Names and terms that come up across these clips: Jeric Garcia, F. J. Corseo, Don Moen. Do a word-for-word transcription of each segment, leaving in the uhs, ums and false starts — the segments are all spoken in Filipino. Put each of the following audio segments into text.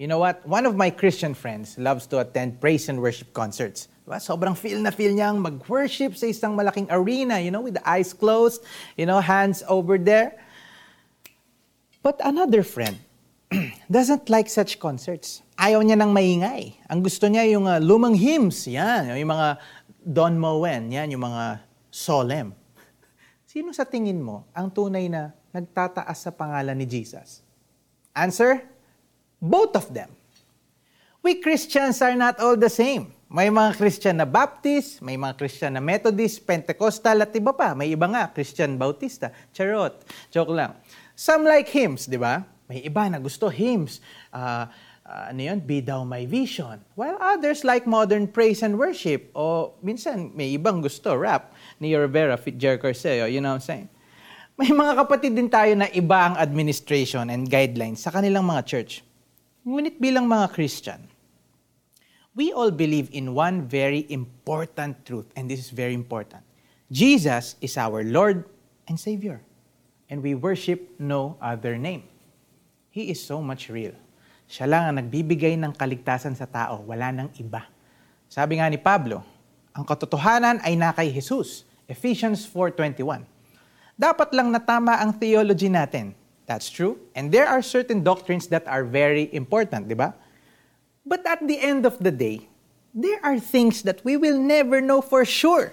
You know what? One of my Christian friends loves to attend praise and worship concerts. Diba? Sobrang feel na feel niyang mag-worship sa isang malaking arena, you know, with the eyes closed, you know, hands over there. But another friend doesn't like such concerts. Ayaw niya ng maingay. Ang gusto niya yung uh, lumang hymns, yan, yung mga Don Moen, yan, yung mga solemn. Sino sa tingin mo ang tunay na nagtataas sa pangalan ni Jesus? Answer? Both of them. We Christians are not all the same. May mga Christian na Baptist, may mga Christian na Methodist, Pentecostal, at iba pa. May iba nga, Christian Bautista. Charot. Joke lang. Some like hymns, di ba? May iba na gusto hymns. Uh, uh, ano yun? Be Thou My Vision. While others like modern praise and worship. O minsan, may ibang gusto. Rap ni Rivera, F. J. Corseo. You know what I'm saying? May mga kapatid din tayo na iba ang administration and guidelines sa kanilang mga church. Ngunit bilang mga Christian, we all believe in one very important truth, and this is very important. Jesus is our Lord and Savior, and we worship no other name. He is so much real. Siya lang ang nagbibigay ng kaligtasan sa tao, wala nang iba. Sabi nga ni Pablo, ang katotohanan ay na kay Jesus, Ephesians four twenty-one. Dapat lang natama ang theology natin. That's true. And there are certain doctrines that are very important, di ba? But at the end of the day, there are things that we will never know for sure.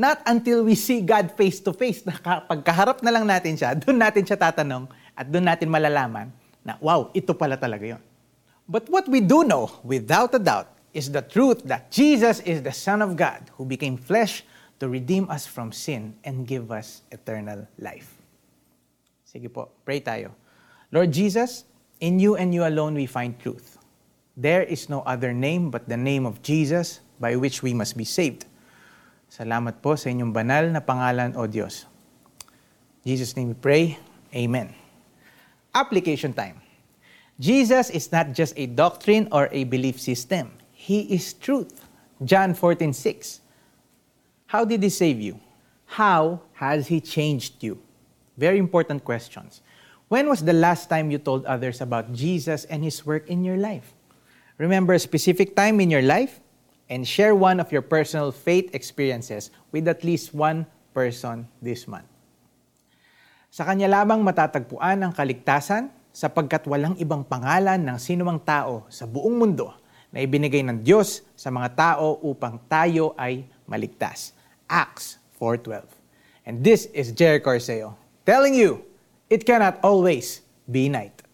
Not until we see God face to face. Pagkaharap na lang natin siya, doon natin siya tatanong at doon natin malalaman na, wow, ito pala talaga yun. But what we do know, without a doubt, is the truth that Jesus is the Son of God who became flesh to redeem us from sin and give us eternal life. Sige po, pray tayo. Lord Jesus, in you and you alone we find truth. There is no other name but the name of Jesus by which we must be saved. Salamat po sa inyong banal na pangalan, O Diyos. In Jesus' name we pray. Amen. Application time. Jesus is not just a doctrine or a belief system. He is truth. John fourteen six. How did He save you? How has He changed you? Very important questions. When was the last time you told others about Jesus and His work in your life? Remember a specific time in your life and share one of your personal faith experiences with at least one person this month. Sa Kanya lamang matatagpuan ang kaligtasan sapagkat walang ibang pangalan ng sinumang tao sa buong mundo na ibinigay ng Diyos sa mga tao upang tayo ay maligtas. Acts four twelve. And this is Jeric Garcia telling you, it cannot always be night.